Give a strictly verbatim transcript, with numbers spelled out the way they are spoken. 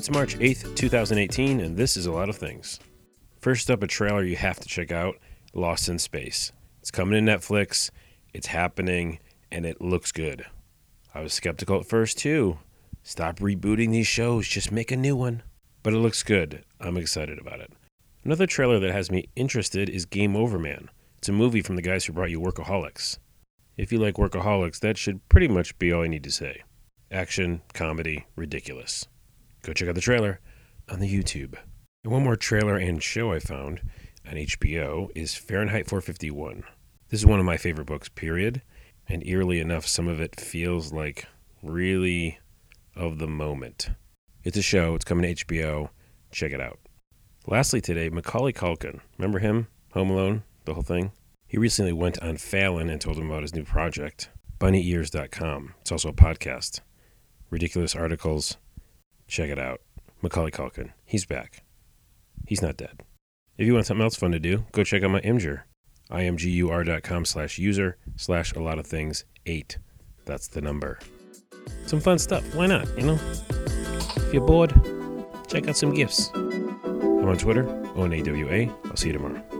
It's March eighth, two thousand eighteen, and this is a lot of things. First up, a trailer you have to check out, Lost in Space. It's coming to Netflix, it's happening, and it looks good. I was skeptical at first, too. Stop rebooting these shows, just make a new one. But it looks good. I'm excited about it. Another trailer that has me interested is Game Over Man. It's a movie from the guys who brought you Workaholics. If you like Workaholics, that should pretty much be all I need to say. Action, comedy, ridiculous. Go check out the trailer on the YouTube. And one more trailer and show I found on H B O is Fahrenheit four fifty-one. This is one of my favorite books, period. And eerily enough, some of it feels like really of the moment. It's a show. It's coming to H B O. Check it out. Lastly today, Macaulay Culkin. Remember him? Home Alone? The whole thing? He recently went on Fallon and told him about his new project, Bunny Ears dot com. It's also a podcast. Ridiculous articles. Check it out. Macaulay Culkin. He's back. He's not dead. If you want something else fun to do, go check out my Imgur. imgur.com slash user slash a lot of things eight. That's the number. Some fun stuff. Why not? You know? If you're bored, check out some GIFs. I'm on Twitter, O N A W A. I'll see you tomorrow.